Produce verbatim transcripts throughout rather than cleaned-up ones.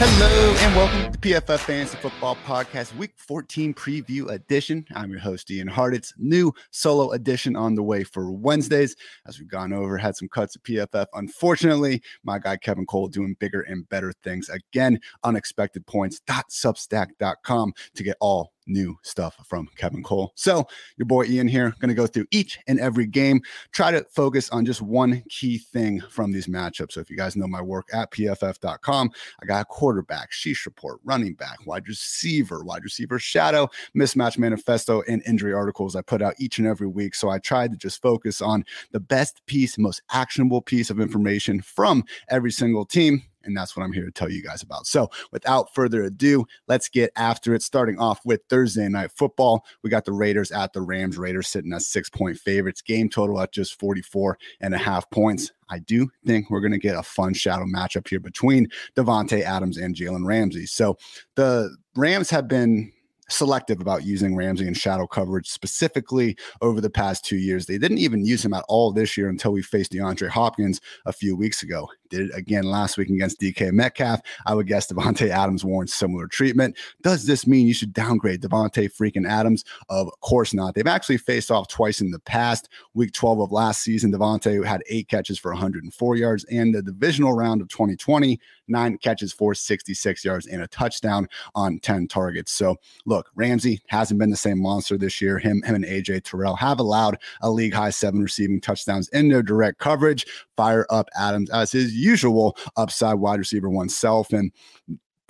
Hello and welcome to the P F F Fantasy Football Podcast Week fourteen Preview Edition. I'm your host, Ian Hartitz. New solo edition on the way for Wednesdays. As we've gone over, had some cuts at P F F. Unfortunately, my guy Kevin Cole doing bigger and better things. Again, unexpected points dot substack dot com to get all new stuff from Kevin Cole. So your boy Ian here, going to go through each and every game, try to focus on just one key thing from these matchups. So if you guys know my work at P F F dot com, I got a quarterback, sheesh report, running back, wide receiver, wide receiver shadow, mismatch manifesto, and injury articles I put out each and every week. So I tried to just focus on the best piece, most actionable piece of information from every single team. And that's what I'm here to tell you guys about. So without further ado, let's get after it. Starting off with Thursday Night Football. We got the Raiders at the Rams. Raiders sitting as six point favorites. Game total at just forty-four and a half points. I do think we're going to get a fun shadow matchup here between Davante Adams and Jalen Ramsey. So the Rams have been selective about using Ramsey in shadow coverage specifically over the past two years. They didn't even use him at all this year until we faced DeAndre Hopkins a few weeks ago. Did it again last week against D K Metcalf. I would guess Davante Adams warrants similar treatment. Does this mean you should downgrade Davante freaking Adams? Of course not. They've actually faced off twice in the past. Week twelve of last season, Davante had eight catches for one hundred four yards, and the divisional round of twenty twenty, nine catches for sixty-six yards and a touchdown on ten targets. So look, Ramsey hasn't been the same monster this year. Him, him and A J Terrell have allowed a league-high seven receiving touchdowns in their direct coverage. Fire up Adams as his usual upside wide receiver oneself. And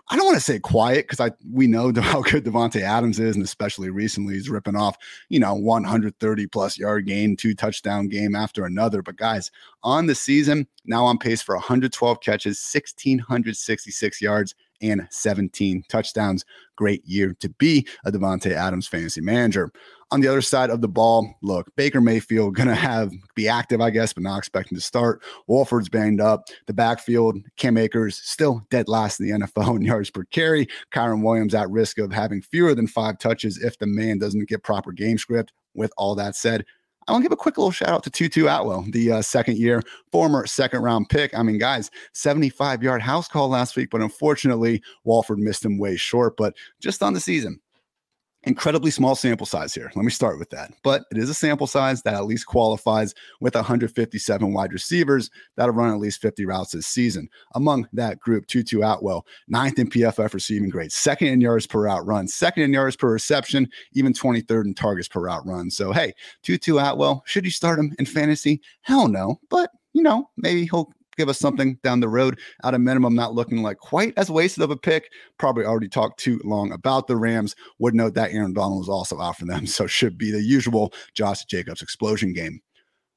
I don't want to say quiet because I we know how good Davante Adams is, and especially recently he's ripping off, you know, one hundred thirty plus yard gain, two touchdown game after another. But guys, on the season, now on pace for one hundred twelve catches, one thousand six hundred sixty-six yards, and seventeen touchdowns. Great year to be a Davante Adams fantasy manager. On the other side of the ball, look, Baker Mayfield going to have be active, I guess, but not expecting to start. Wolford's banged up. The backfield, Cam Akers still dead last in the N F L in yards per carry. Kyron Williams at risk of having fewer than five touches if the man doesn't get proper game script. With all that said, I want to give a quick little shout out to Tutu Atwell, the uh, second year, former second round pick. I mean, guys, seventy-five yard house call last week, but unfortunately, Wolford missed him way short. But just on the season, incredibly small sample size here. Let me start with that. But it is a sample size that at least qualifies with one hundred fifty-seven wide receivers that'll run at least fifty routes this season. Among that group, Tutu Atwell, ninth in P F F receiving grade, second in yards per out run, second in yards per reception, even twenty-third in targets per out run. So, hey, Tutu Atwell, should you start him in fantasy? Hell no. But, you know, maybe he'll give us something down the road. At a minimum, not looking like quite as wasted of a pick. Probably already talked too long about the Rams. Would note that Aaron Donald is also out for them, so should be the usual Josh Jacobs explosion game.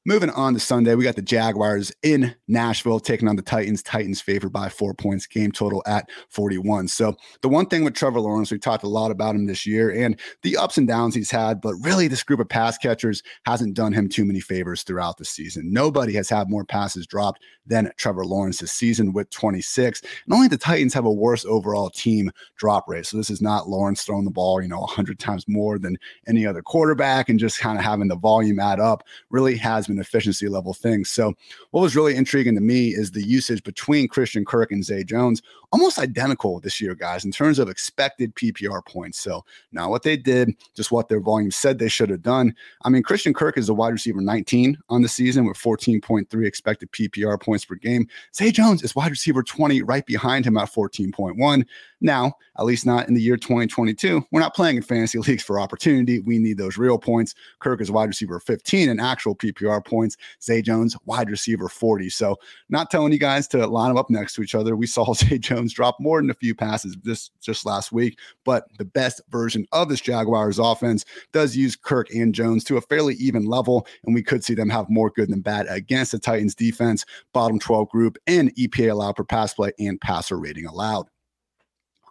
Moving on to Sunday, we got the Jaguars in Nashville taking on the Titans. Titans favored by four points, game total at forty-one. So the one thing with Trevor Lawrence, we talked a lot about him this year and the ups and downs he's had, but really this group of pass catchers hasn't done him too many favors throughout the season. Nobody has had more passes dropped than Trevor Lawrence this season with twenty-six. And only the Titans have a worse overall team drop rate. So this is not Lawrence throwing the ball, you know, one hundred times more than any other quarterback and just kind of having the volume add up. Really has been an efficiency level thing. So what was really intriguing to me is the usage between Christian Kirk and Zay Jones, almost identical this year, guys, in terms of expected P P R points. So not what they did, just what their volume said they should have done. I mean, Christian Kirk is a wide receiver nineteen on the season with fourteen point three expected P P R points per game. Zay Jones is wide receiver twenty right behind him at fourteen point one. Now, at least not in the year twenty twenty-two, we're not playing in fantasy leagues for opportunity. We need those real points. Kirk is wide receiver fifteen in actual P P R points. Zay Jones, wide receiver forty. So not telling you guys to line them up next to each other. We saw Zay Jones drop more than a few passes this just last week, but the best version of this Jaguars offense does use Kirk and Jones to a fairly even level, and we could see them have more good than bad against the Titans defense, bottom twelve group, and E P A allowed per pass play and passer rating allowed.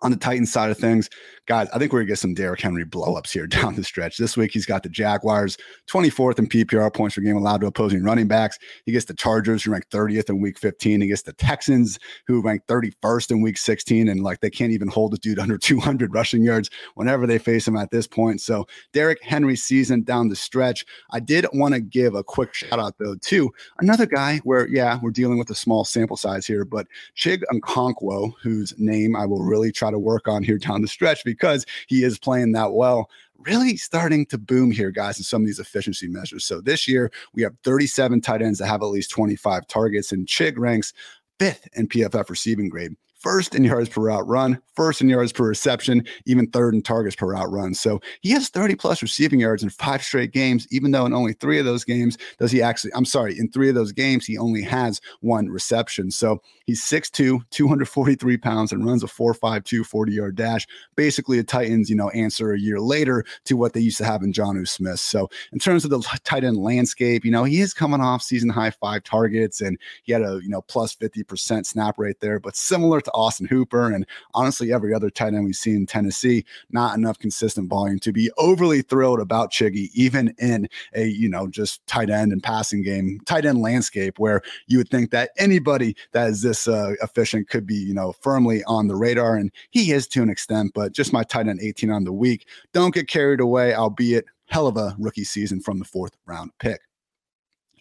On the Titans side of things, guys, I think we're going to get some Derrick Henry blowups here down the stretch. This week, he's got the Jaguars, twenty-fourth in P P R points per game allowed to opposing running backs. He gets the Chargers, who ranked thirtieth in Week fifteen. He gets the Texans, who ranked thirty-first in Week sixteen. And, like, they can't even hold a dude under two hundred rushing yards whenever they face him at this point. So, Derrick Henry's season down the stretch. I did want to give a quick shout-out, though, to another guy where, yeah, we're dealing with a small sample size here, but Chig Okonkwo, whose name I will really try to work on here down the stretch because he is playing that well. Really starting to boom here, guys, in some of these efficiency measures. So this year, we have thirty-seven tight ends that have at least twenty-five targets, and Chig ranks fifth in P F F receiving grade. First in yards per route run, first in yards per reception, even third in targets per route run. So he has thirty plus receiving yards in five straight games, even though in only three of those games does he actually, I'm sorry, in three of those games, he only has one reception. So he's six foot two, two hundred forty-three pounds, and runs a four five two forty yard dash. Basically a Titans, you know, answer a year later to what they used to have in Jonnu Smith. So in terms of the tight end landscape, you know, he is coming off season high five targets, and he had a, you know, plus fifty percent snap rate there, but similar to Austin Hooper and honestly every other tight end we've seen in Tennessee, not enough consistent volume to be overly thrilled about Chiggy, even in a, you know, just tight end and passing game, tight end landscape where you would think that anybody that is this uh, efficient could be, you know, firmly on the radar. And he is to an extent, but just my tight end eighteen on the week. Don't get carried away, albeit hell of a rookie season from the fourth round pick.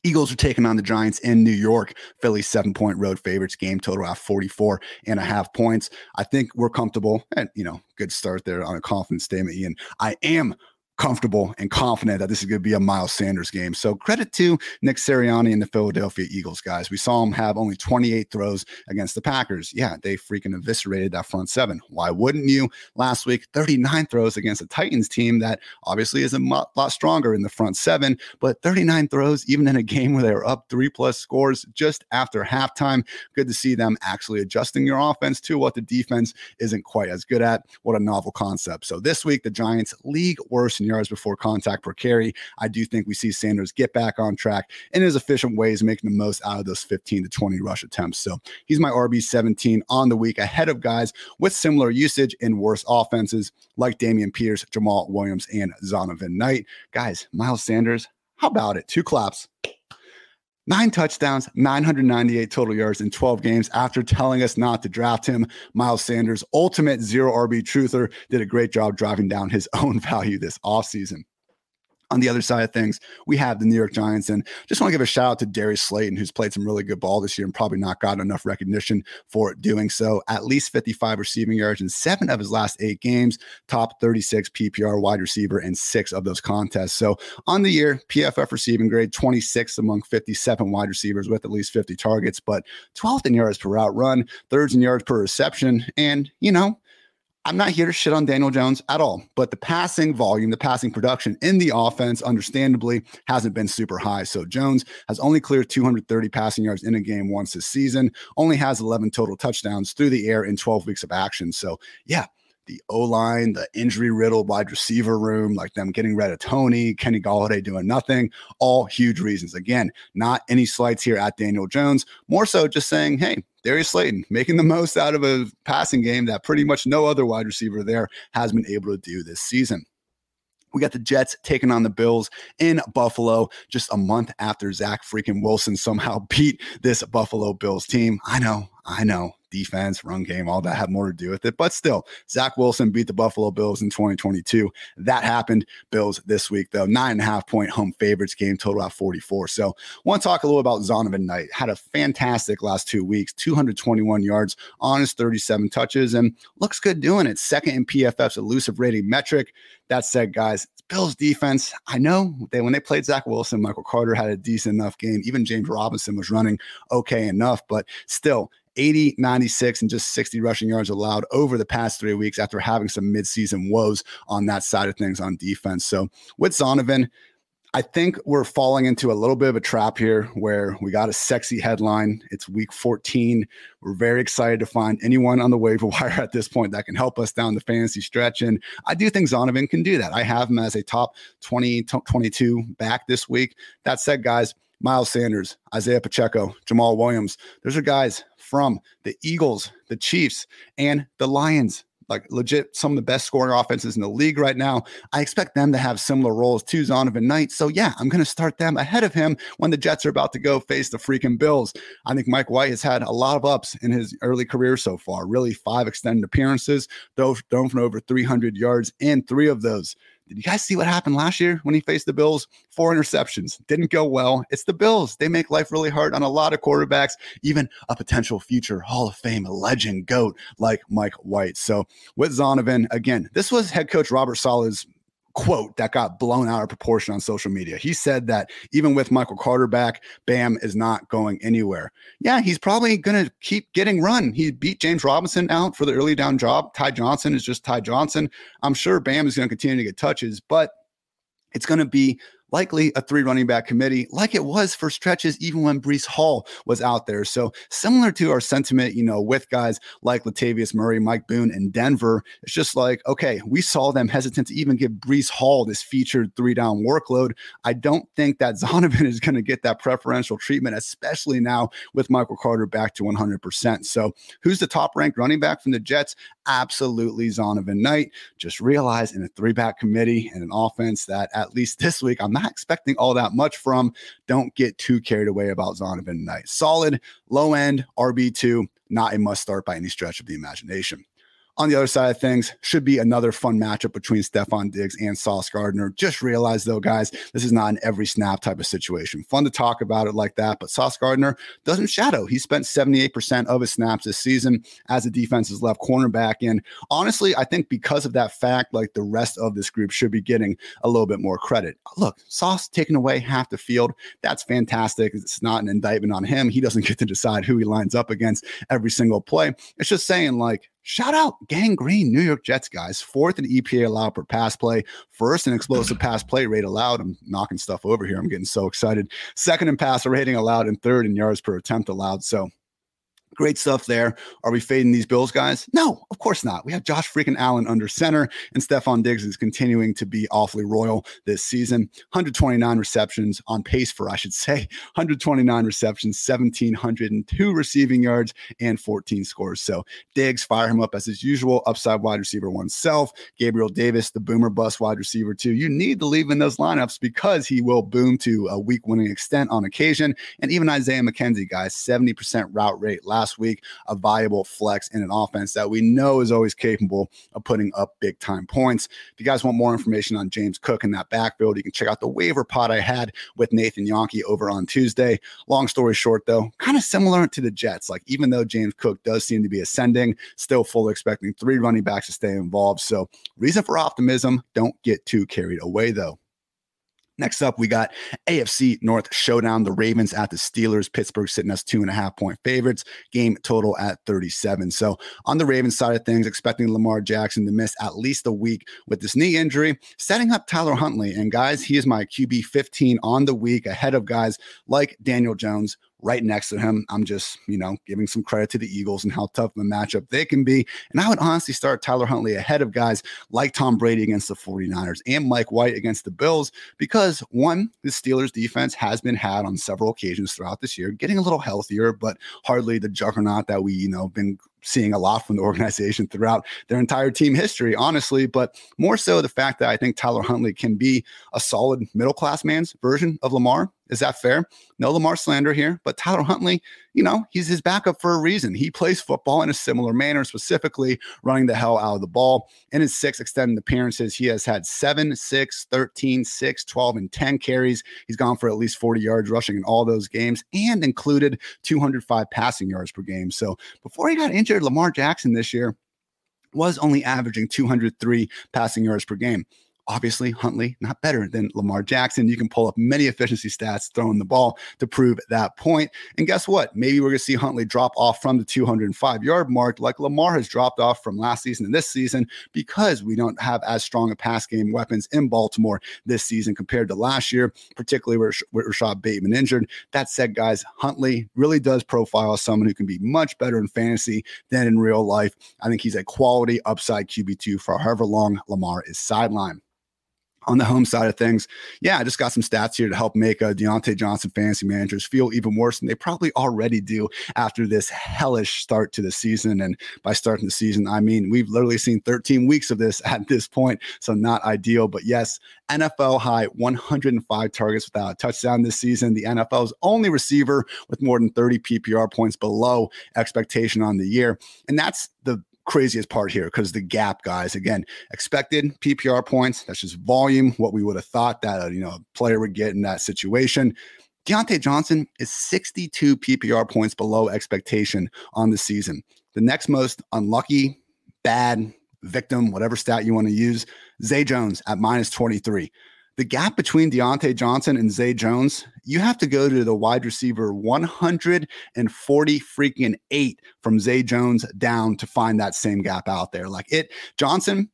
Eagles are taking on the Giants in New York. Philly seven-point road favorites, game total at forty-four and a half points. I think we're comfortable, and, you know, good start there on a confident statement, Ian. I am comfortable and confident that this is going to be a Miles Sanders game. So credit to Nick Sirianni and the Philadelphia Eagles, guys. We saw him have only twenty-eight throws against the Packers. Yeah, they freaking eviscerated that front seven. Why wouldn't you? Last week, thirty-nine throws against a Titans team that obviously is a m- lot stronger in the front seven, but thirty-nine throws, even in a game where they were up three-plus scores just after halftime. Good to see them actually adjusting your offense to what the defense isn't quite as good at. What a novel concept. So this week, the Giants league worse in yards before contact per carry. I do think we see Sanders get back on track in his efficient ways, making the most out of those fifteen to twenty rush attempts. So he's my R B seventeen on the week, ahead of guys with similar usage in worse offenses like Damian Pierce, Jamaal Williams, and Zonovan Knight. Guys, Miles Sanders, how about it? Two claps. Nine touchdowns, nine hundred ninety-eight total yards in twelve games after telling us not to draft him. Miles Sanders, ultimate zero R B truther, did a great job driving down his own value this offseason. On the other side of things, we have the New York Giants, and just want to give a shout out to Darius Slayton, who's played some really good ball this year and probably not gotten enough recognition for doing so. At least fifty-five receiving yards in seven of his last eight games, top thirty-six P P R wide receiver in six of those contests. So on the year, P F F receiving grade twenty-sixth among fifty-seven wide receivers with at least fifty targets, but twelfth in yards per route run, thirds in yards per reception, and, you know, I'm not here to shit on Daniel Jones at all, but the passing volume, the passing production in the offense, understandably, hasn't been super high. So Jones has only cleared two hundred thirty passing yards in a game once this season, only has eleven total touchdowns through the air in twelve weeks of action. So yeah, the O-line, the injury-riddled wide receiver room, like them getting rid of Tony, Kenny Galladay doing nothing, all huge reasons. Again, not any slights here at Daniel Jones, more so just saying, hey, Darius Slayton making the most out of a passing game that pretty much no other wide receiver there has been able to do this season. We got the Jets taking on the Bills in Buffalo just a month after Zach freaking Wilson somehow beat this Buffalo Bills team. I know, I know. Defense, run game, all that had more to do with it. But still, Zach Wilson beat the Buffalo Bills in twenty twenty-two. That happened. Bills this week, though. Nine and a half point home favorites, game total at forty-four. So want to talk a little about Zonovan Knight. Had a fantastic last two weeks, two hundred twenty-one yards on his thirty-seven touches, and looks good doing it. Second in P F F's elusive rating metric. That said, guys, Bills defense, I know they when they played Zach Wilson, Michael Carter had a decent enough game. Even James Robinson was running okay enough, but still, eighty, ninety-six, and just sixty rushing yards allowed over the past three weeks after having some midseason woes on that side of things on defense. So with Zonovan, I think we're falling into a little bit of a trap here where we got a sexy headline. It's week fourteen. We're very excited to find anyone on the waiver wire at this point that can help us down the fantasy stretch. And I do think Zonovan can do that. I have him as a top twenty, twenty-two back this week. That said, guys, Miles Sanders, Isaiah Pacheco, Jamaal Williams, those are guys from the Eagles, the Chiefs, and the Lions. like legit some of the best scoring offenses in the league right now. I expect them to have similar roles to Zonovan Knight. So yeah, I'm going to start them ahead of him when the Jets are about to go face the freaking Bills. I think Mike White has had a lot of ups in his early career so far, really five extended appearances, thrown for over three hundred yards in three of those. Did you guys see what happened last year when he faced the Bills? Four interceptions. Didn't go well. It's the Bills. They make life really hard on a lot of quarterbacks, even a potential future Hall of Fame legend GOAT like Mike White. So with Zonovan, again, this was head coach Robert Saleh's quote that got blown out of proportion on social media. He said that even with Michael Carter back, Bam is not going anywhere. Yeah, he's probably going to keep getting run. He beat James Robinson out for the early down job. Ty Johnson is just Ty Johnson. I'm sure Bam is going to continue to get touches, but it's going to be likely a three running back committee like it was for stretches, even when Breece Hall was out there. So similar to our sentiment, you know, with guys like Latavius Murray, Mike Boone in Denver, it's just like, okay, we saw them hesitant to even give Breece Hall this featured three down workload. I don't think that Zonovan is going to get that preferential treatment, especially now with Michael Carter back to one hundred percent. So who's the top ranked running back from the Jets? Absolutely Zonovan Knight. Just realize in a three back committee and an offense that at least this week, I'm not Not expecting all that much from. Don't get too carried away about Zonovan Knight. Solid, low end, R B two, not a must start by any stretch of the imagination. On the other side of things, should be another fun matchup between Stefon Diggs and Sauce Gardner. Just realize, though, guys, this is not an every snap type of situation. Fun to talk about it like that, but Sauce Gardner doesn't shadow. He spent seventy-eight percent of his snaps this season as a defense's left cornerback. And honestly, I think because of that fact, like the rest of this group should be getting a little bit more credit. Look, Sauce taking away half the field. That's fantastic. It's not an indictment on him. He doesn't get to decide who he lines up against every single play. It's just saying, like, shout out Gang Green, New York Jets, guys. Fourth in E P A allowed per pass play. First in explosive pass play rate allowed. I'm knocking stuff over here. I'm getting so excited. Second in passer rating allowed and third in yards per attempt allowed. So great stuff there. Are we fading these Bills, guys? No, of course not. We have Josh freaking Allen under center, and Stefon Diggs is continuing to be awfully royal this season. one hundred twenty-nine receptions on pace for, I should say, one hundred twenty-nine receptions, one thousand seven hundred two receiving yards, and fourteen scores. So Diggs, fire him up as his usual upside wide receiver oneself. Gabriel Davis, the boomer bust wide receiver too. You need to leave in those lineups because he will boom to a weak winning extent on occasion. And even Isaiah McKenzie, guys, seventy percent route rate last week, a viable flex in an offense that we know is always capable of putting up big time points. If you guys want more information on James Cook in that backfield, you can check out the waiver pod I had with Nathan Yonke over on Tuesday. Long story short, though, kind of similar to the Jets. Like, even though James Cook does seem to be ascending, still fully expecting three running backs to stay involved. So reason for optimism, don't get too carried away though. Next up, we got A F C North Showdown, the Ravens at the Steelers. Pittsburgh sitting as two and a half point favorites, game total at thirty-seven. So on the Ravens side of things, expecting Lamar Jackson to miss at least a week with this knee injury, setting up Tyler Huntley. And guys, he is my Q B fifteen on the week ahead of guys like Daniel Jones, right next to him. I'm just, you know, giving some credit to the Eagles and how tough of a matchup they can be. And I would honestly start Tyler Huntley ahead of guys like Tom Brady against the forty-niners and Mike White against the Bills because, one, the Steelers defense has been had on several occasions throughout this year, getting a little healthier, but hardly the juggernaut that we, you know, been seeing a lot from the organization throughout their entire team history, honestly, but more so the fact that I think Tyler Huntley can be a solid middle-class man's version of Lamar. Is that fair? No Lamar slander here, but Tyler Huntley, you know, he's his backup for a reason. He plays football in a similar manner, specifically running the hell out of the ball. In his six extended appearances, he has had seven, six, thirteen, six, twelve, and ten carries. He's gone for at least forty yards rushing in all those games and included two hundred five passing yards per game. So before he got injured, Lamar Jackson this year was only averaging two hundred three passing yards per game. Obviously, Huntley, not better than Lamar Jackson. You can pull up many efficiency stats throwing the ball to prove that point. And guess what? Maybe we're going to see Huntley drop off from the two hundred five yard mark like Lamar has dropped off from last season to this season because we don't have as strong a pass game weapons in Baltimore this season compared to last year, particularly with Rashad Bateman injured. That said, guys, Huntley really does profile someone who can be much better in fantasy than in real life. I think he's a quality upside Q B two for however long Lamar is sidelined. On the home side of things, yeah, I just got some stats here to help make uh, Diontae Johnson fantasy managers feel even worse than they probably already do after this hellish start to the season. And by starting the season, I mean, we've literally seen thirteen weeks of this at this point, so not ideal. But yes, N F L high, one hundred five targets without a touchdown this season. The N F L's only receiver with more than thirty P P R points below expectation on the year. And that's the craziest part here, because the gap, guys, again, expected P P R points, that's just volume, what we would have thought that a, you know, a player would get in that situation. Diontae Johnson is sixty-two P P R points below expectation on the season. The next most unlucky, bad, victim, whatever stat you want to use, Zay Jones at minus twenty-three. The gap between Diontae Johnson and Zay Jones, you have to go to the wide receiver one hundred forty freaking eight from Zay Jones down to find that same gap out there. Like it, Johnson,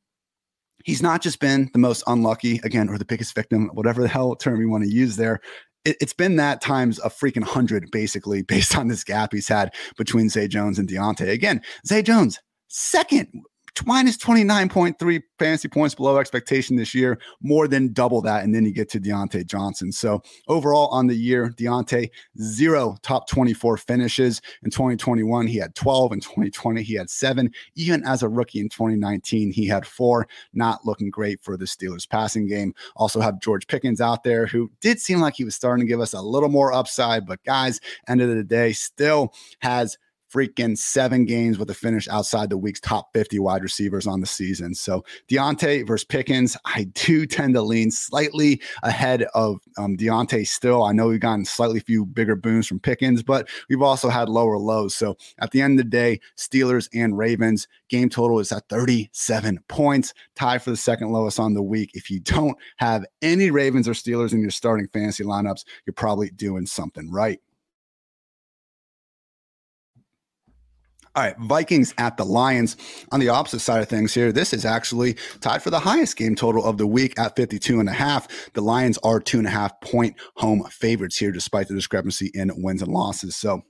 he's not just been the most unlucky, again, or the biggest victim, whatever the hell term you want to use there. It, it's been that times a freaking hundred, basically, based on this gap he's had between Zay Jones and Diontae. Again, Zay Jones, second. minus twenty-nine point three fantasy points below expectation this year, more than double that. And then you get to Diontae Johnson. So overall on the year, Diontae, zero top twenty-four finishes in twenty twenty-one. He had twelve. In twenty twenty, he had seven. Even as a rookie in twenty nineteen, he had four. Not looking great for the Steelers passing game. Also have George Pickens out there, who did seem like he was starting to give us a little more upside, but guys, end of the day, still has freaking seven games with a finish outside the week's top fifty wide receivers on the season. So Diontae versus Pickens, I do tend to lean slightly ahead of um, Diontae still. I know we've gotten slightly few bigger booms from Pickens, but we've also had lower lows. So at the end of the day, Steelers and Ravens game total is at thirty-seven points, tied for the second lowest on the week. If you don't have any Ravens or Steelers in your starting fantasy lineups, you're probably doing something right. All right, Vikings at the Lions. On the opposite side of things here, this is actually tied for the highest game total of the week at fifty-two and a half. The Lions are two and a half point home favorites here, despite the discrepancy in wins and losses. So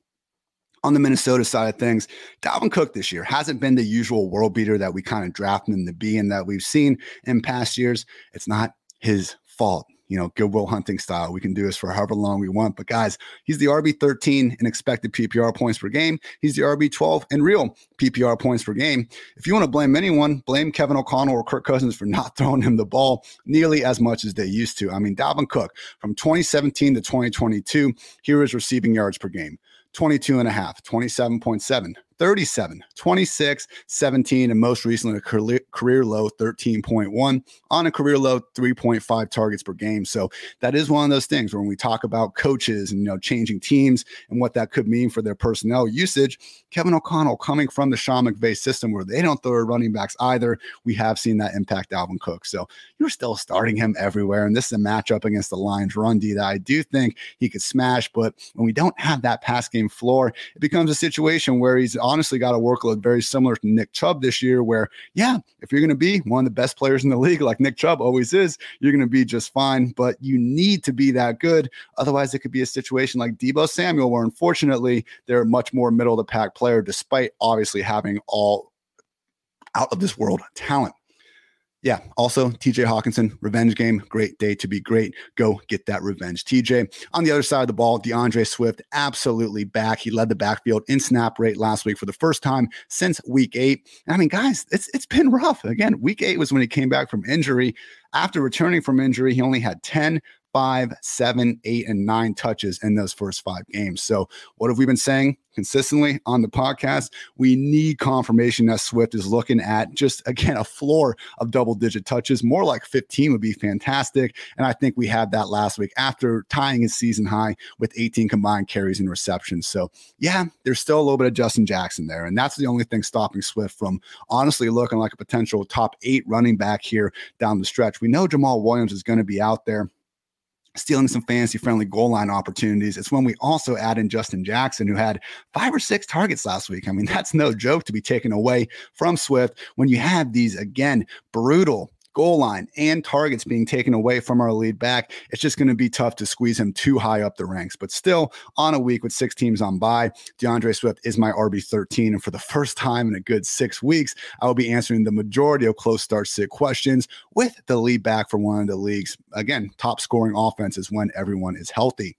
on the Minnesota side of things, Dalvin Cook this year hasn't been the usual world beater that we kind of drafted him to be and that we've seen in past years. It's not his fault. You know, Goodwill Hunting style. We can do this for however long we want. But guys, he's the R B thirteen in expected P P R points per game. He's the R B twelve in real P P R points per game. If you want to blame anyone, blame Kevin O'Connell or Kirk Cousins for not throwing him the ball nearly as much as they used to. I mean, Dalvin Cook from twenty seventeen to twenty twenty-two, here is receiving yards per game. twenty-two and a half, twenty-seven point seven, thirty-seven, twenty-six, seventeen, and most recently a career, career low thirteen point one on a career low three point five targets per game. So that is one of those things where when we talk about coaches and, you know, changing teams and what that could mean for their personnel usage, Kevin O'Connell coming from the Sean McVay system where they don't throw running backs either, we have seen that impact Dalvin Cook. So you're still starting him everywhere. And this is a matchup against the Lions run D that I do think he could smash. But when we don't have that pass game floor, it becomes a situation where he's honestly got a workload very similar to Nick Chubb this year, where, yeah, if you're going to be one of the best players in the league, like Nick Chubb always is, you're going to be just fine, but you need to be that good. Otherwise, it could be a situation like Deebo Samuel, where unfortunately they're a much more middle of the pack player, despite obviously having all out of this world talent. Yeah, also T J Hawkinson, revenge game, great day to be great. Go get that revenge, T J. On the other side of the ball, DeAndre Swift, absolutely back. He led the backfield in snap rate last week for the first time since week eight. I mean, guys, it's it's been rough. Again, week eight was when he came back from injury. After returning from injury, he only had ten. Five, seven, eight, and nine touches in those first five games. So what have we been saying consistently on the podcast? We need confirmation that Swift is looking at just, again, a floor of double-digit touches. More like fifteen would be fantastic, and I think we had that last week after tying his season high with eighteen combined carries and receptions. So, yeah, there's still a little bit of Justin Jackson there, and that's the only thing stopping Swift from honestly looking like a potential top eight running back here down the stretch. We know Jamaal Williams is going to be out there stealing some fantasy-friendly goal line opportunities. It's when we also add in Justin Jackson, who had five or six targets last week. I mean, that's no joke to be taken away from Swift when you have these, again, brutal goal line and targets being taken away from our lead back, it's just going to be tough to squeeze him too high up the ranks. But still, on a week with six teams on bye, DeAndre Swift is my R B thirteen. And for the first time in a good six weeks, I will be answering the majority of close start sit questions with the lead back for one of the league's, again, top scoring offenses when everyone is healthy.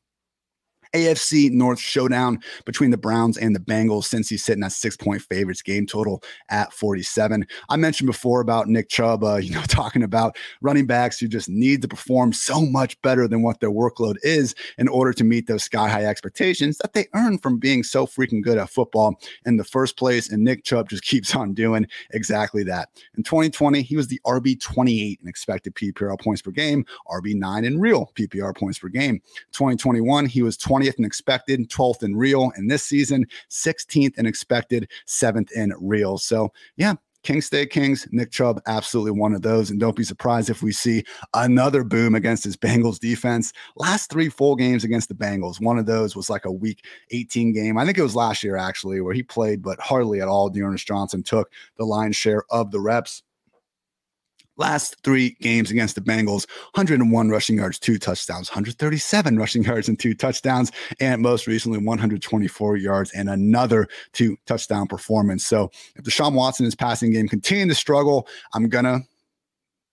A F C North showdown between the Browns and the Bengals, since he's sitting at six-point favorites, game total at forty-seven. I mentioned before about Nick Chubb, uh, you know, talking about running backs who just need to perform so much better than what their workload is in order to meet those sky-high expectations that they earn from being so freaking good at football in the first place, and Nick Chubb just keeps on doing exactly that. In twenty twenty, he was the R B twenty-eight in expected P P R points per game, R B nine in real P P R points per game. twenty twenty-one, he was twenty twentieth in expected, twelfth in real, and this season, sixteenth in expected, seventh in real. So, yeah, Kings stay Kings. Nick Chubb, absolutely one of those. And don't be surprised if we see another boom against his Bengals defense. Last three full games against the Bengals, one of those was like a week eighteen game. I think it was last year, actually, where he played, but hardly at all. Dearness Johnson took the lion's share of the reps. Last three games against the Bengals, one hundred one rushing yards, two touchdowns, one hundred thirty-seven rushing yards and two touchdowns, and most recently one hundred twenty-four yards and another two touchdown performance. So if Deshaun Watson's passing game continues to struggle, I'm going to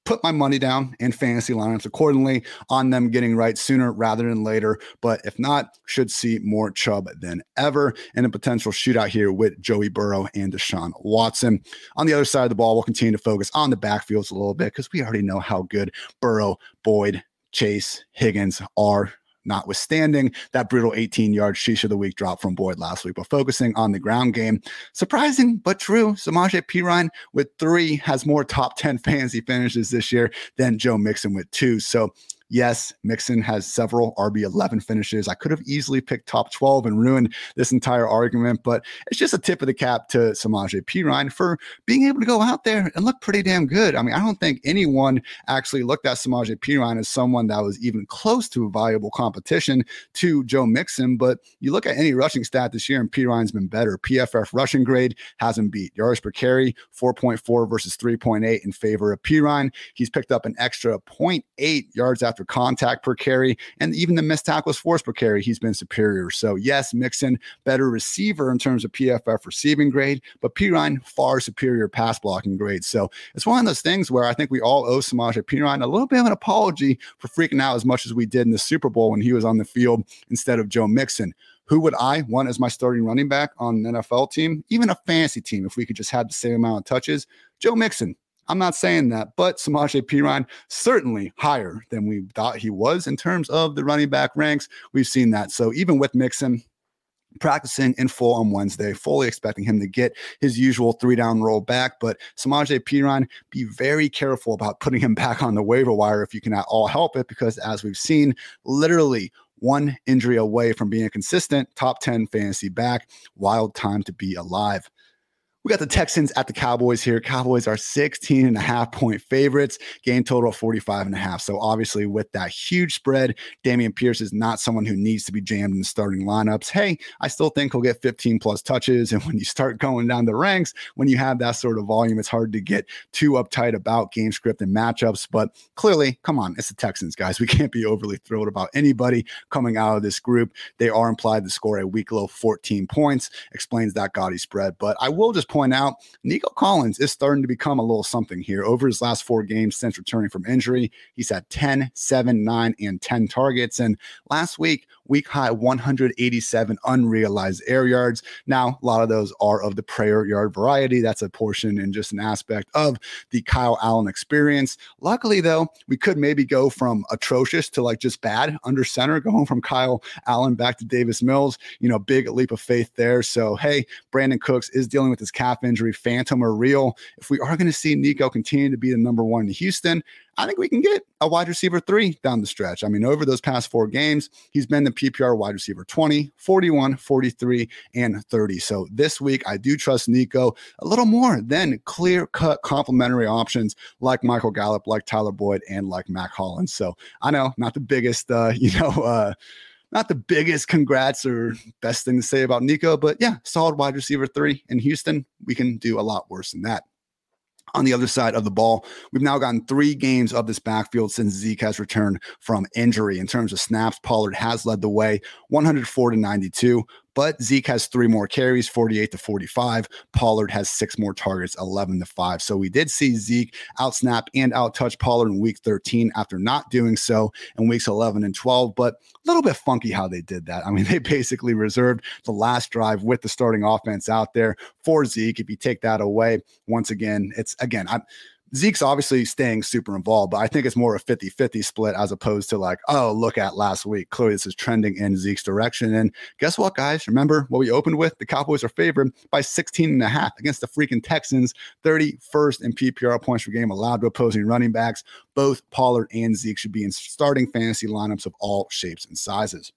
put my money down and fantasy lineups accordingly on them getting right sooner rather than later. But if not, should see more Chubb than ever and a potential shootout here with Joey Burrow and Deshaun Watson. On the other side of the ball, we'll continue to focus on the backfields a little bit because we already know how good Burrow, Boyd, Chase, Higgins are, notwithstanding that brutal eighteen-yard sheesh of the week drop from Boyd last week. But focusing on the ground game, surprising but true, Samaje Perine with three has more top ten fantasy finishes this year than Joe Mixon with two. So yes, Mixon has several R B eleven finishes. I could have easily picked top twelve and ruined this entire argument, but it's just a tip of the cap to Samaje Perine for being able to go out there and look pretty damn good. I mean, I don't think anyone actually looked at Samaje Perine as someone that was even close to a viable competition to Joe Mixon, but you look at any rushing stat this year and Perine's been better. P F F rushing grade has him beat. Yards per carry, four point four versus three point eight in favor of Perine. He's picked up an extra zero point eight yards after after contact per carry, and even the missed tackles forced per carry, he's been superior. So yes, Mixon, better receiver in terms of P F F receiving grade, but Perine, far superior pass blocking grade. So it's one of those things where I think we all owe Samaje Perine a little bit of an apology for freaking out as much as we did in the Super Bowl when he was on the field instead of Joe Mixon. Who would I want as my starting running back on an N F L team, even a fantasy team, if we could just have the same amount of touches? Joe Mixon. I'm not saying that, but Samaje Perine certainly higher than we thought he was in terms of the running back ranks. We've seen that. So even with Mixon practicing in full on Wednesday, fully expecting him to get his usual three-down roll back, but Samaje Perine, be very careful about putting him back on the waiver wire if you can at all help it, because as we've seen, literally one injury away from being a consistent top ten fantasy back. Wild time to be alive. We got the Texans at the Cowboys here. Cowboys are sixteen and a half point favorites, game total of forty-five and a half. So obviously with that huge spread, Damian Pierce is not someone who needs to be jammed in the starting lineups. Hey, I still think he'll get fifteen plus touches. And when you start going down the ranks, when you have that sort of volume, it's hard to get too uptight about game script and matchups. But clearly, come on, it's the Texans, guys. We can't be overly thrilled about anybody coming out of this group. They are implied to score a week low fourteen points. Explains that gaudy spread. But I will just point out, Nico Collins is starting to become a little something here. Over his last four games since returning from injury, he's had ten, seven, nine, and ten targets. And last week, week high one hundred eighty-seven unrealized air yards. Now, a lot of those are of the prayer yard variety. That's a portion and just an aspect of the Kyle Allen experience. Luckily, though, we could maybe go from atrocious to like just bad under center, going from Kyle Allen back to Davis Mills. You know, big leap of faith there. So, hey, Brandon Cooks is dealing with his calf injury, phantom or real. If we are going to see Nico continue to be the number one in Houston, I think we can get a wide receiver three down the stretch. I mean, over those past four games, he's been the P P R wide receiver twenty, forty-one, forty-three, and thirty. So this week, I do trust Nico a little more than clear-cut complementary options like Michael Gallup, like Tyler Boyd, and like Mac Hollins. So I know, not the biggest, uh, you know, uh, not the biggest congrats or best thing to say about Nico, but yeah, solid wide receiver three in Houston. We can do a lot worse than that. on the other side of the ball. We've now gotten three games of this backfield since Zeke has returned from injury. In terms of snaps, Pollard has led the way, one hundred four to ninety-two. But Zeke has three more carries, forty-eight to forty-five. Pollard has six more targets, eleven to five. So we did see Zeke outsnap and outtouch Pollard in week thirteen after not doing so in weeks eleven and twelve. But a little bit funky how they did that. I mean, they basically reserved the last drive with the starting offense out there for Zeke. If you take that away, once again, it's again, I'm. Zeke's obviously staying super involved, but I think it's more a fifty-fifty split as opposed to like, oh, look at last week. Clearly, this is trending in Zeke's direction. And guess what, guys? Remember what we opened with? The Cowboys are favored by sixteen and a half against the freaking Texans, thirty-first in P P R points per game allowed to opposing running backs. Both Pollard and Zeke should be in starting fantasy lineups of all shapes and sizes.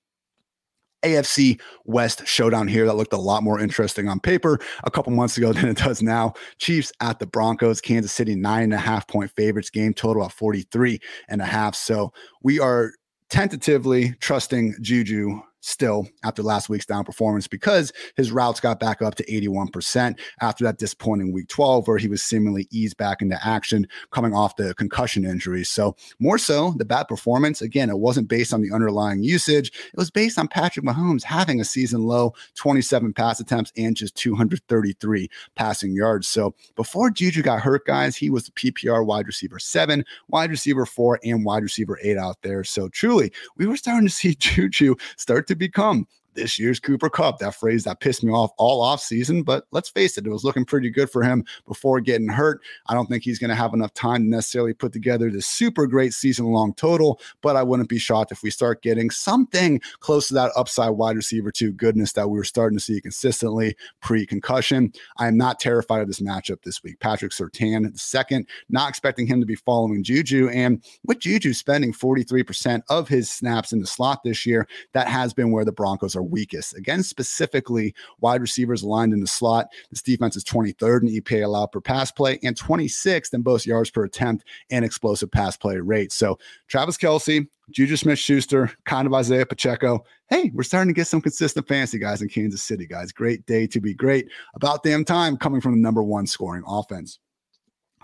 A F C West showdown here that looked a lot more interesting on paper a couple months ago than it does now. Chiefs at the Broncos, Kansas City, nine and a half point favorites, game total at forty-three and a half. So we are tentatively trusting Juju still after last week's down performance because his routes got back up to eighty-one percent after that disappointing week twelve where he was seemingly eased back into action coming off the concussion injury. So more so the bad performance, again, it wasn't based on the underlying usage. It was based on Patrick Mahomes having a season low twenty-seven pass attempts and just two hundred thirty-three passing yards. So before Juju got hurt, guys, he was the P P R wide receiver seven, wide receiver four, and wide receiver eight out there. So truly we were starting to see Juju start to become this year's Cooper Kupp, that phrase that pissed me off all offseason. But let's face it, it was looking pretty good for him before getting hurt. I don't think he's going to have enough time to necessarily put together this super great season-long total, but I wouldn't be shocked if we start getting something close to that upside wide receiver two goodness that we were starting to see consistently pre-concussion. I am not terrified of this matchup this week. Patrick Surtain the second, not expecting him to be following Juju, and with Juju spending forty-three percent of his snaps in the slot this year, that has been where the Broncos are weakest. Again, specifically wide receivers aligned in the slot. This defense is twenty-third in E P A allowed per pass play and twenty-sixth in both yards per attempt and explosive pass play rate. So Travis Kelce, Juju Smith-Schuster, kind of Isaiah Pacheco. Hey, we're starting to get some consistent fantasy guys in Kansas City, guys. Great day to be great. About damn time coming from the number one scoring offense.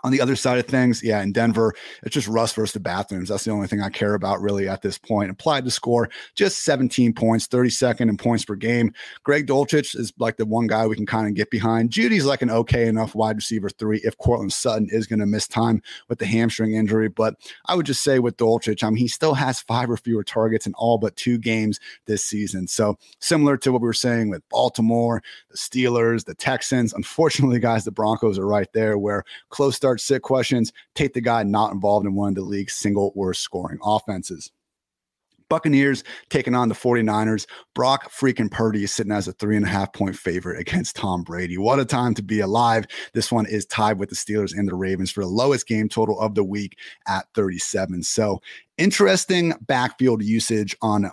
On the other side of things, yeah, in Denver, it's just Russ versus the bathrooms. That's the only thing I care about really at this point. Applied to score just seventeen points, thirty-second in points per game. Greg Dulcich is like the one guy we can kind of get behind. Judy's like an okay enough wide receiver three if Cortland Sutton is going to miss time with the hamstring injury. But I would just say with Dulcich, I mean, he still has five or fewer targets in all but two games this season. So similar to what we were saying with Baltimore, the Steelers, the Texans, unfortunately, guys, the Broncos are right there where close start sit questions, take the guy not involved in one of the league's single worst scoring offenses. Buccaneers taking on the 49ers. Brock freaking Purdy is sitting as a three and a half point favorite against Tom Brady. What a time to be alive. This one is tied with the Steelers and the Ravens for the lowest game total of the week at thirty-seven. So interesting backfield usage on,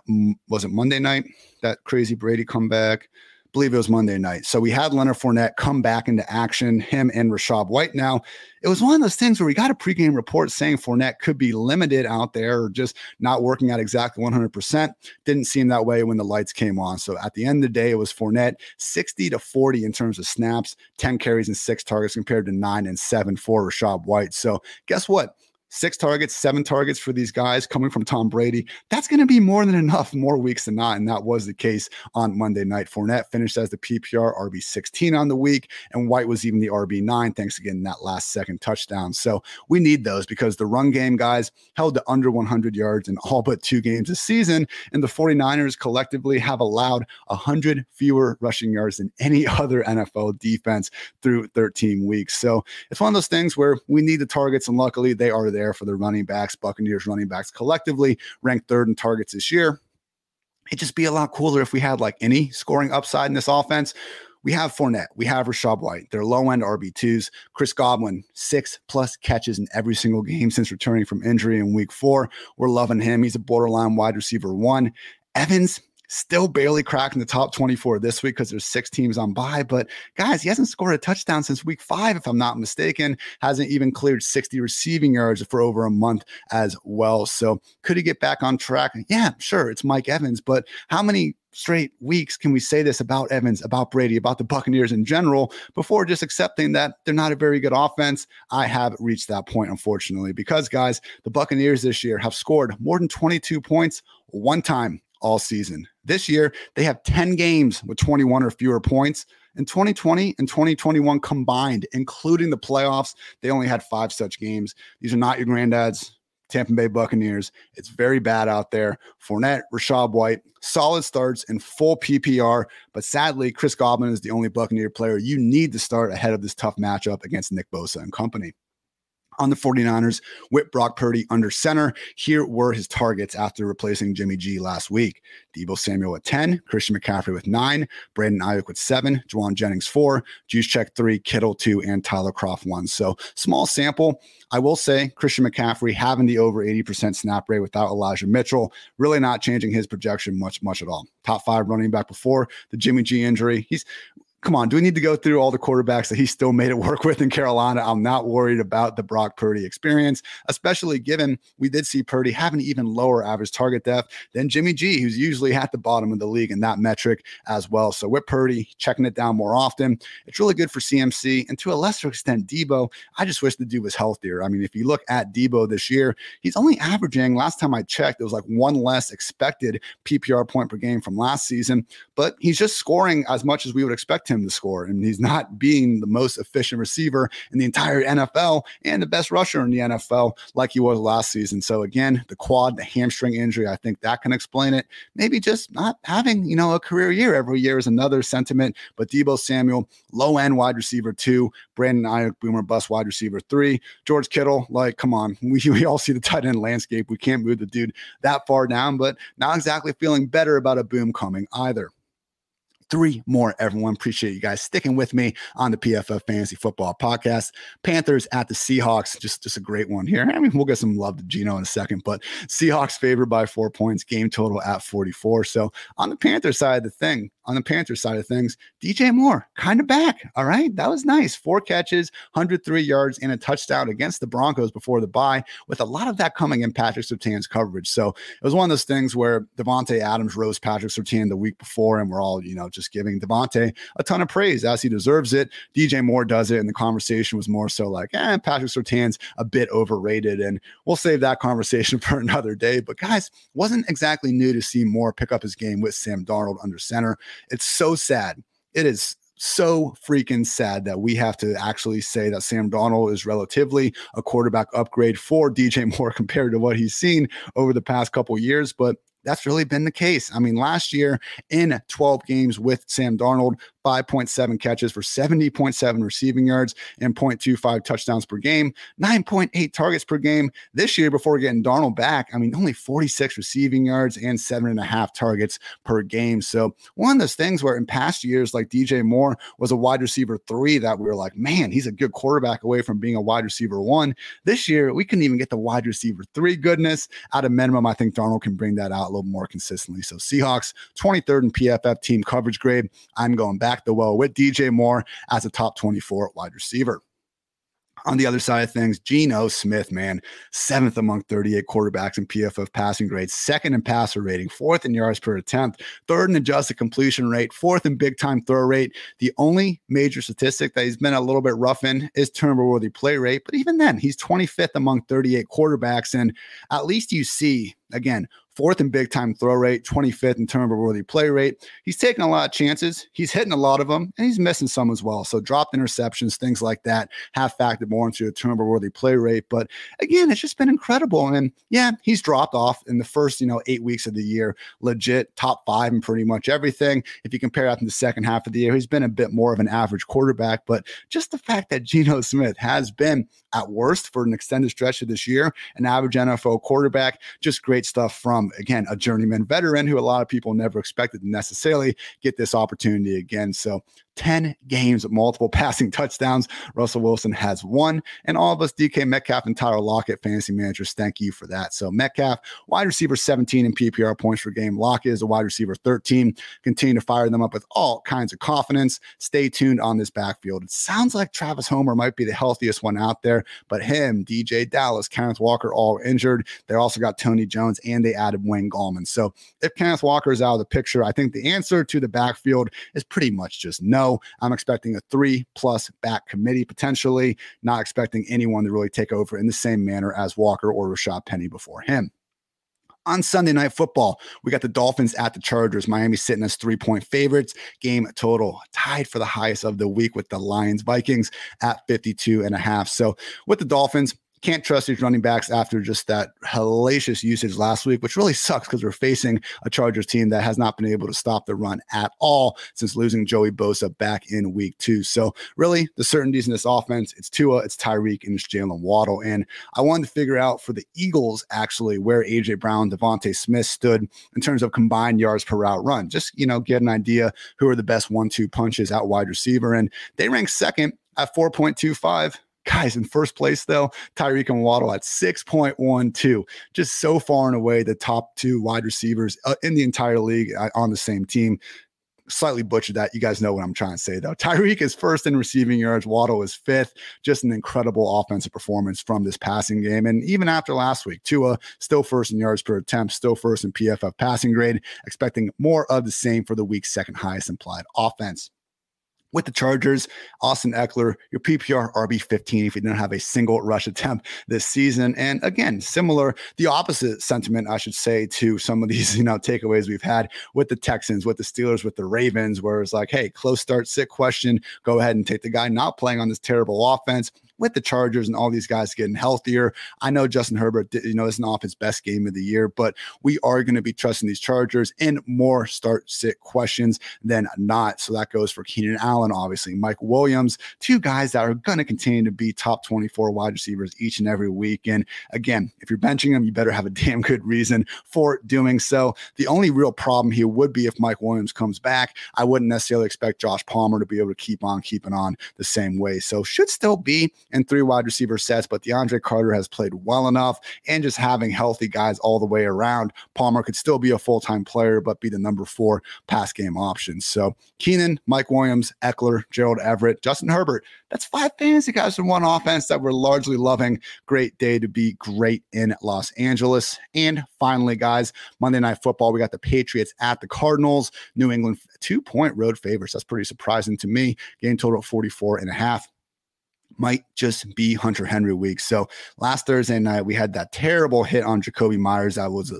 was it Monday night? That crazy Brady comeback. Believe it was Monday night. So we had Leonard Fournette come back into action, him and Rachaad White. Now, it was one of those things where we got a pregame report saying Fournette could be limited out there or just not working out exactly one hundred percent. Didn't seem that way when the lights came on. So at the end of the day, it was Fournette sixty to forty in terms of snaps, ten carries and six targets compared to nine and seven for Rachaad White. So guess what? Six targets, seven targets for these guys coming from Tom Brady. That's going to be more than enough more weeks than not. And that was the case on Monday night. Fournette finished as the P P R R B sixteen on the week, and White was even the R B nine, thanks again to that last second touchdown. So we need those because the run game, guys, held to under one hundred yards in all but two games this season. And the 49ers collectively have allowed one hundred fewer rushing yards than any other N F L defense through thirteen weeks. So it's one of those things where we need the targets, and luckily they are there. There for the running backs. Buccaneers running backs collectively ranked third in targets this year. It'd just be a lot cooler if we had like any scoring upside in this offense. We have Fournette. We have Rachaad White. They're low-end R B twos. Chris Godwin, six-plus catches in every single game since returning from injury in week four. We're loving him. He's a borderline wide receiver one. Evans, Still barely cracking the top twenty-four this week because there's six teams on bye. But guys, he hasn't scored a touchdown since week five, if I'm not mistaken. Hasn't even cleared sixty receiving yards for over a month as well. So could he get back on track? Yeah, sure, it's Mike Evans. But how many straight weeks can we say this about Evans, about Brady, about the Buccaneers in general, before just accepting that they're not a very good offense? I have reached that point, unfortunately, because guys, the Buccaneers this year have scored more than twenty-two points one time all season. This year, they have ten games with twenty-one or fewer points. In twenty twenty and twenty twenty-one combined, including the playoffs, they only had five such games. These are not your granddad's Tampa Bay Buccaneers. It's very bad out there. Fournette, Rashad White, solid starts in full P P R, but sadly, Chris Godwin is the only Buccaneer player you need to start ahead of this tough matchup against Nick Bosa and company. On the 49ers, with Brock Purdy under center, here were his targets after replacing Jimmy G last week. Deebo Samuel at ten, Christian McCaffrey with nine, Brandon Ayuk with seven, Juwan Jennings four, Juszczyk three, Kittle two, and Tyler Kroft one. So small sample. I will say Christian McCaffrey having the over eighty percent snap rate without Elijah Mitchell, really not changing his projection much, much at all. Top five running back before the Jimmy G injury. He's Come on, do we need to go through all the quarterbacks that he still made it work with in Carolina? I'm not worried about the Brock Purdy experience, especially given we did see Purdy have an even lower average target depth than Jimmy G, who's usually at the bottom of the league in that metric as well. So with Purdy checking it down more often, it's really good for C M C. And to a lesser extent, Deebo, I just wish the dude was healthier. I mean, if you look at Deebo this year, he's only averaging, last time I checked, it was like one less expected P P R point per game from last season, but he's just scoring as much as we would expect him to score, and he's not being the most efficient receiver in the entire N F L and the best rusher in the N F L like he was last season. So again, the quad, the hamstring injury, I think that can explain it. Maybe just not having, you know, a career year every year is another sentiment, but Deebo Samuel, low end wide receiver two, Brandon Ayuk, boomer bust wide receiver three, George Kittle, like, come on, we, we all see the tight end landscape. We can't move the dude that far down, but not exactly feeling better about a boom coming either. Three more, everyone. Appreciate you guys sticking with me on the P F F Fantasy Football Podcast. Panthers at the Seahawks. Just, just a great one here. I mean, we'll get some love to Gino in a second, but Seahawks favored by four points, game total at forty-four. So on the Panther side of the thing, on the Panther side of things, D J Moore kind of back. All right. That was nice. Four catches, one hundred three yards, and a touchdown against the Broncos before the bye, with a lot of that coming in Patrick Surtain's coverage. So it was one of those things where Davante Adams rose Patrick Surtain the week before, and we're all, you know, just giving Davante a ton of praise as he deserves it. D J Moore does it, and the conversation was more so like, eh, Patrick Surtain's a bit overrated. And we'll save that conversation for another day. But guys, wasn't exactly new to see Moore pick up his game with Sam Darnold under center. It's so sad. It is so freaking sad that we have to actually say that Sam Darnold is relatively a quarterback upgrade for D J Moore compared to what he's seen over the past couple years. But that's really been the case. I mean, last year in twelve games with Sam Darnold, five point seven catches for seventy point seven receiving yards and zero point two five touchdowns per game, nine point eight targets per game. This year, before getting Darnold back, I mean, only forty-six receiving yards and seven and a half targets per game. So one of those things where in past years, like D J Moore was a wide receiver three that we were like, man, he's a good quarterback away from being a wide receiver one. This year, we couldn't even get the wide receiver three goodness. At a minimum, I think Darnold can bring that out a little more consistently. So Seahawks, twenty-third in P F F team coverage grade. I'm going back the well with D J Moore as a top twenty-four wide receiver. On the other side of things, Geno Smith, man, seventh among thirty-eight quarterbacks in P F F passing grades, second in passer rating, fourth in yards per attempt, third in adjusted completion rate, fourth in big-time throw rate. The only major statistic that he's been a little bit rough in is turnover-worthy play rate, but even then, he's twenty-fifth among thirty-eight quarterbacks, and at least you see, again, fourth in big-time throw rate, twenty-fifth in turnover-worthy play rate. He's taking a lot of chances. He's hitting a lot of them, and he's missing some as well. So dropped interceptions, things like that, have factored more into the turnover-worthy play rate. But again, it's just been incredible. And yeah, he's dropped off in the first, you know, eight weeks of the year, legit top five in pretty much everything. If you compare that to the second half of the year, he's been a bit more of an average quarterback. But just the fact that Geno Smith has been at worst for an extended stretch of this year, an average N F L quarterback. Just great stuff from, again, a journeyman veteran who a lot of people never expected to necessarily get this opportunity again. So ten games, multiple passing touchdowns. Russell Wilson has one. And all of us D K Metcalf and Tyler Lockett fantasy managers, thank you for that. So Metcalf, wide receiver seventeen in P P R points per game. Lockett is a wide receiver thirteen. Continue to fire them up with all kinds of confidence. Stay tuned on this backfield. It sounds like Travis Homer might be the healthiest one out there, but him, D J Dallas, Kenneth Walker, all injured. They also got Tony Jones and they added Wayne Gallman. So if Kenneth Walker is out of the picture, I think the answer to the backfield is pretty much just no. I'm expecting a three-plus back committee potentially, not expecting anyone to really take over in the same manner as Walker or Rashad Penny before him. On Sunday Night Football, we got the Dolphins at the Chargers. Miami sitting as three-point favorites. Game total tied for the highest of the week with the Lions-Vikings at fifty-two and a half. So with the Dolphins, can't trust these running backs after just that hellacious usage last week, which really sucks because we're facing a Chargers team that has not been able to stop the run at all since losing Joey Bosa back in week two. So really, the certainties in this offense, it's Tua, it's Tyreek, and it's Jalen Waddle. And I wanted to figure out for the Eagles, actually, where A J. Brown, Devontae Smith stood in terms of combined yards per route run. Just, you know, get an idea who are the best one-two punches at wide receiver. And they rank second at four point two five. Guys, in first place, though, Tyreek and Waddle at six point one two. Just so far and away the top two wide receivers uh, in the entire league uh, on the same team. Slightly butchered that. You guys know what I'm trying to say, though. Tyreek is first in receiving yards. Waddle is fifth. Just an incredible offensive performance from this passing game. And even after last week, Tua still first in yards per attempt, still first in P F F passing grade, expecting more of the same for the week's second highest implied offense. With the Chargers, Austin Eckler, your P P R R B fifteen if you don't have a single rush attempt this season. And again, similar, the opposite sentiment, I should say, to some of these, you know, takeaways we've had with the Texans, with the Steelers, with the Ravens, where it's like, hey, close start, sit question, go ahead and take the guy not playing on this terrible offense. With the Chargers and all these guys getting healthier, I know Justin Herbert, you know, isn't off his best game of the year, but we are going to be trusting these Chargers in more start-sit questions than not. So that goes for Keenan Allen, obviously, Mike Williams, two guys that are going to continue to be top twenty-four wide receivers each and every week. And again, if you're benching them, you better have a damn good reason for doing so. The only real problem here would be if Mike Williams comes back. I wouldn't necessarily expect Josh Palmer to be able to keep on keeping on the same way. So should still be and three wide receiver sets, but DeAndre Carter has played well enough, and just having healthy guys all the way around, Palmer could still be a full-time player, but be the number four pass game option. So Keenan, Mike Williams, Eckler, Gerald Everett, Justin Herbert, that's five fantasy guys in one offense that we're largely loving. Great day to be great in Los Angeles. And finally, guys, Monday Night Football, we got the Patriots at the Cardinals, New England two-point road favorites. That's pretty surprising to me. Game total at forty-four and a half. Might just be Hunter Henry week. So last Thursday night, we had that terrible hit on Jacoby Myers that was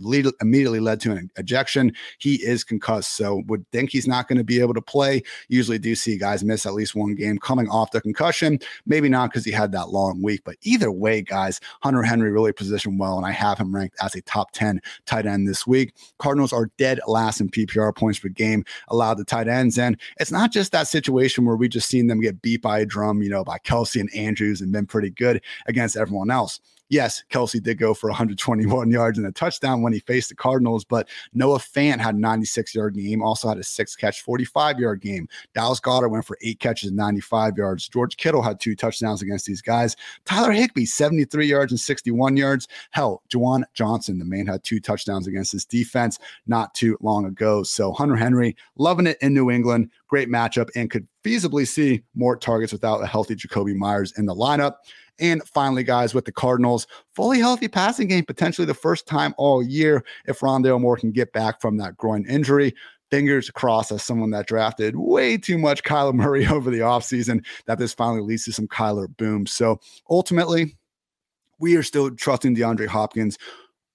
immediately led to an ejection. He is concussed, so would think he's not going to be able to play. Usually do see guys miss at least one game coming off the concussion. Maybe not because he had that long week, but either way, guys, Hunter Henry really positioned well, and I have him ranked as a top ten tight end this week. Cardinals are dead last in P P R points per game allowed to tight ends, and it's not just that situation where we just seen them get beat by a drum, you know, by Kelsey and Andrews and been pretty good against everyone else. Yes, Kelsey did go for one hundred twenty-one yards and a touchdown when he faced the Cardinals, but Noah Fant had a ninety-six-yard game, also had a six-catch, forty-five-yard game. Dallas Goedert went for eight catches and ninety-five yards. George Kittle had two touchdowns against these guys. Tyler Higbee, seventy-three yards and sixty-one yards. Hell, Juwan Johnson, the man, had two touchdowns against his defense not too long ago. So Hunter Henry, loving it in New England. Great matchup, and could feasibly see more targets without a healthy Jacoby Myers in the lineup. And finally, guys, with the Cardinals, fully healthy passing game, potentially the first time all year if Rondale Moore can get back from that groin injury. Fingers crossed, as someone that drafted way too much Kyler Murray over the offseason, that this finally leads to some Kyler boom. So ultimately, we are still trusting DeAndre Hopkins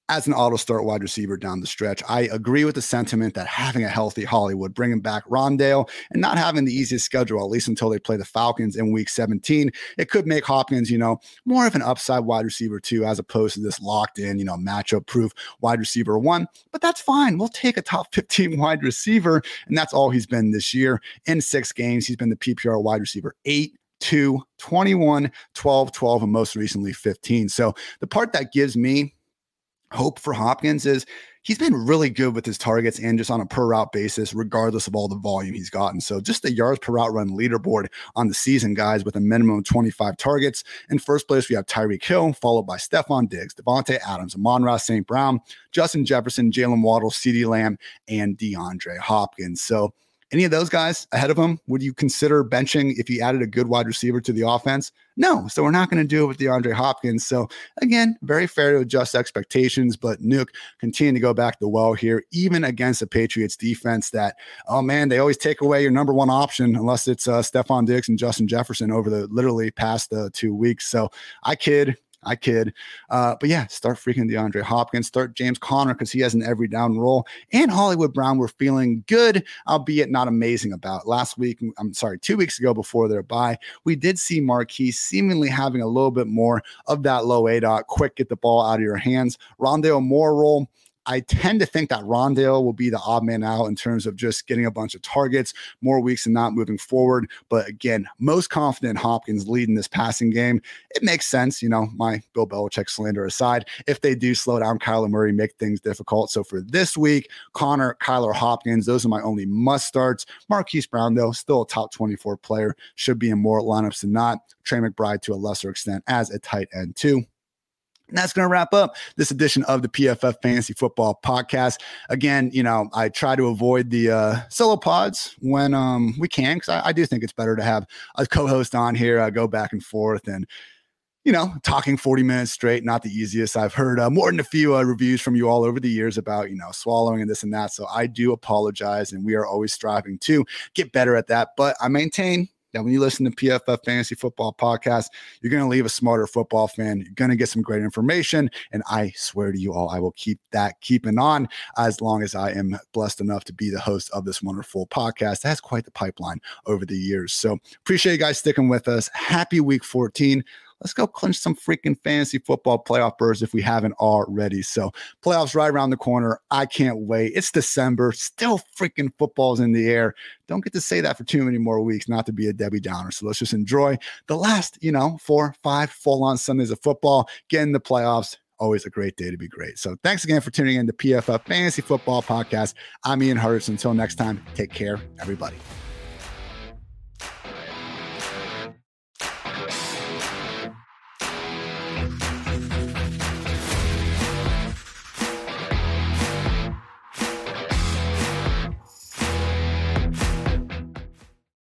as an auto start wide receiver down the stretch. I agree with the sentiment that having a healthy Hollywood, bringing back Rondale and not having the easiest schedule, at least until they play the Falcons in week seventeen, it could make Hopkins, you know, more of an upside wide receiver too, as opposed to this locked in, you know, matchup proof wide receiver one, but that's fine. We'll take a top fifteen wide receiver. And that's all he's been this year. In six games, he's been the P P R wide receiver eight, two, twenty-one, twelve, twelve, and most recently fifteen. So the part that gives me hope for Hopkins is he's been really good with his targets and just on a per route basis, regardless of all the volume he's gotten. So just the yards per route run leaderboard on the season, guys, with a minimum of twenty-five targets. In first place, we have Tyreek Hill, followed by Stefon Diggs, Davante Adams, Amon-Ra Saint Brown, Justin Jefferson, Jalen Waddle, CeeDee Lamb, and DeAndre Hopkins. So any of those guys ahead of him, would you consider benching if he added a good wide receiver to the offense? No. So we're not going to do it with DeAndre Hopkins. So again, very fair to adjust expectations, but Nuke continuing to go back to the well here, even against the Patriots defense that, oh man, they always take away your number one option unless it's uh, Stephon Diggs and Justin Jefferson over the literally past the uh, two weeks. So I kid. I kid. Uh, but yeah, start freaking DeAndre Hopkins, start James Conner because he has an every down role. And Hollywood Brown, we're feeling good, albeit not amazing about. Last week, I'm sorry, two weeks ago before their bye, we did see Marquise seemingly having a little bit more of that low A D O T, quick get the ball out of your hands. Rondale Moore role. I tend to think that Rondale will be the odd man out in terms of just getting a bunch of targets, more weeks and not moving forward. But again, most confident Hopkins leading this passing game. It makes sense, you know, my Bill Belichick slander aside, if they do slow down Kyler Murray, make things difficult. So for this week, Connor, Kyler, Hopkins, those are my only must starts. Marquise Brown, though, still a top twenty-four player, should be in more lineups than not. Trey McBride to a lesser extent as a tight end too. And that's going to wrap up this edition of the P F F Fantasy Football Podcast. Again, you know, I try to avoid the uh, solo pods when um, we can, because I, I do think it's better to have a co-host on here. I go back and forth and, you know, talking forty minutes straight, not the easiest. I've heard uh, more than a few uh, reviews from you all over the years about, you know, swallowing and this and that. So I do apologize, and we are always striving to get better at that. But I maintain that when you listen to P F F Fantasy Football Podcast, you're going to leave a smarter football fan. You're going to get some great information. And I swear to you all, I will keep that keeping on as long as I am blessed enough to be the host of this wonderful podcast. That's quite the pipeline over the years. So appreciate you guys sticking with us. Happy week fourteen. Let's go clinch some freaking fantasy football playoff berths if we haven't already. So playoffs right around the corner. I can't wait. It's December. Still freaking football's in the air. Don't get to say that for too many more weeks, not to be a Debbie Downer. So let's just enjoy the last, you know, four, five full-on Sundays of football, get in the playoffs. Always a great day to be great. So thanks again for tuning in to P F F Fantasy Football Podcast. I'm Ian Hartitz. Until next time, take care, everybody.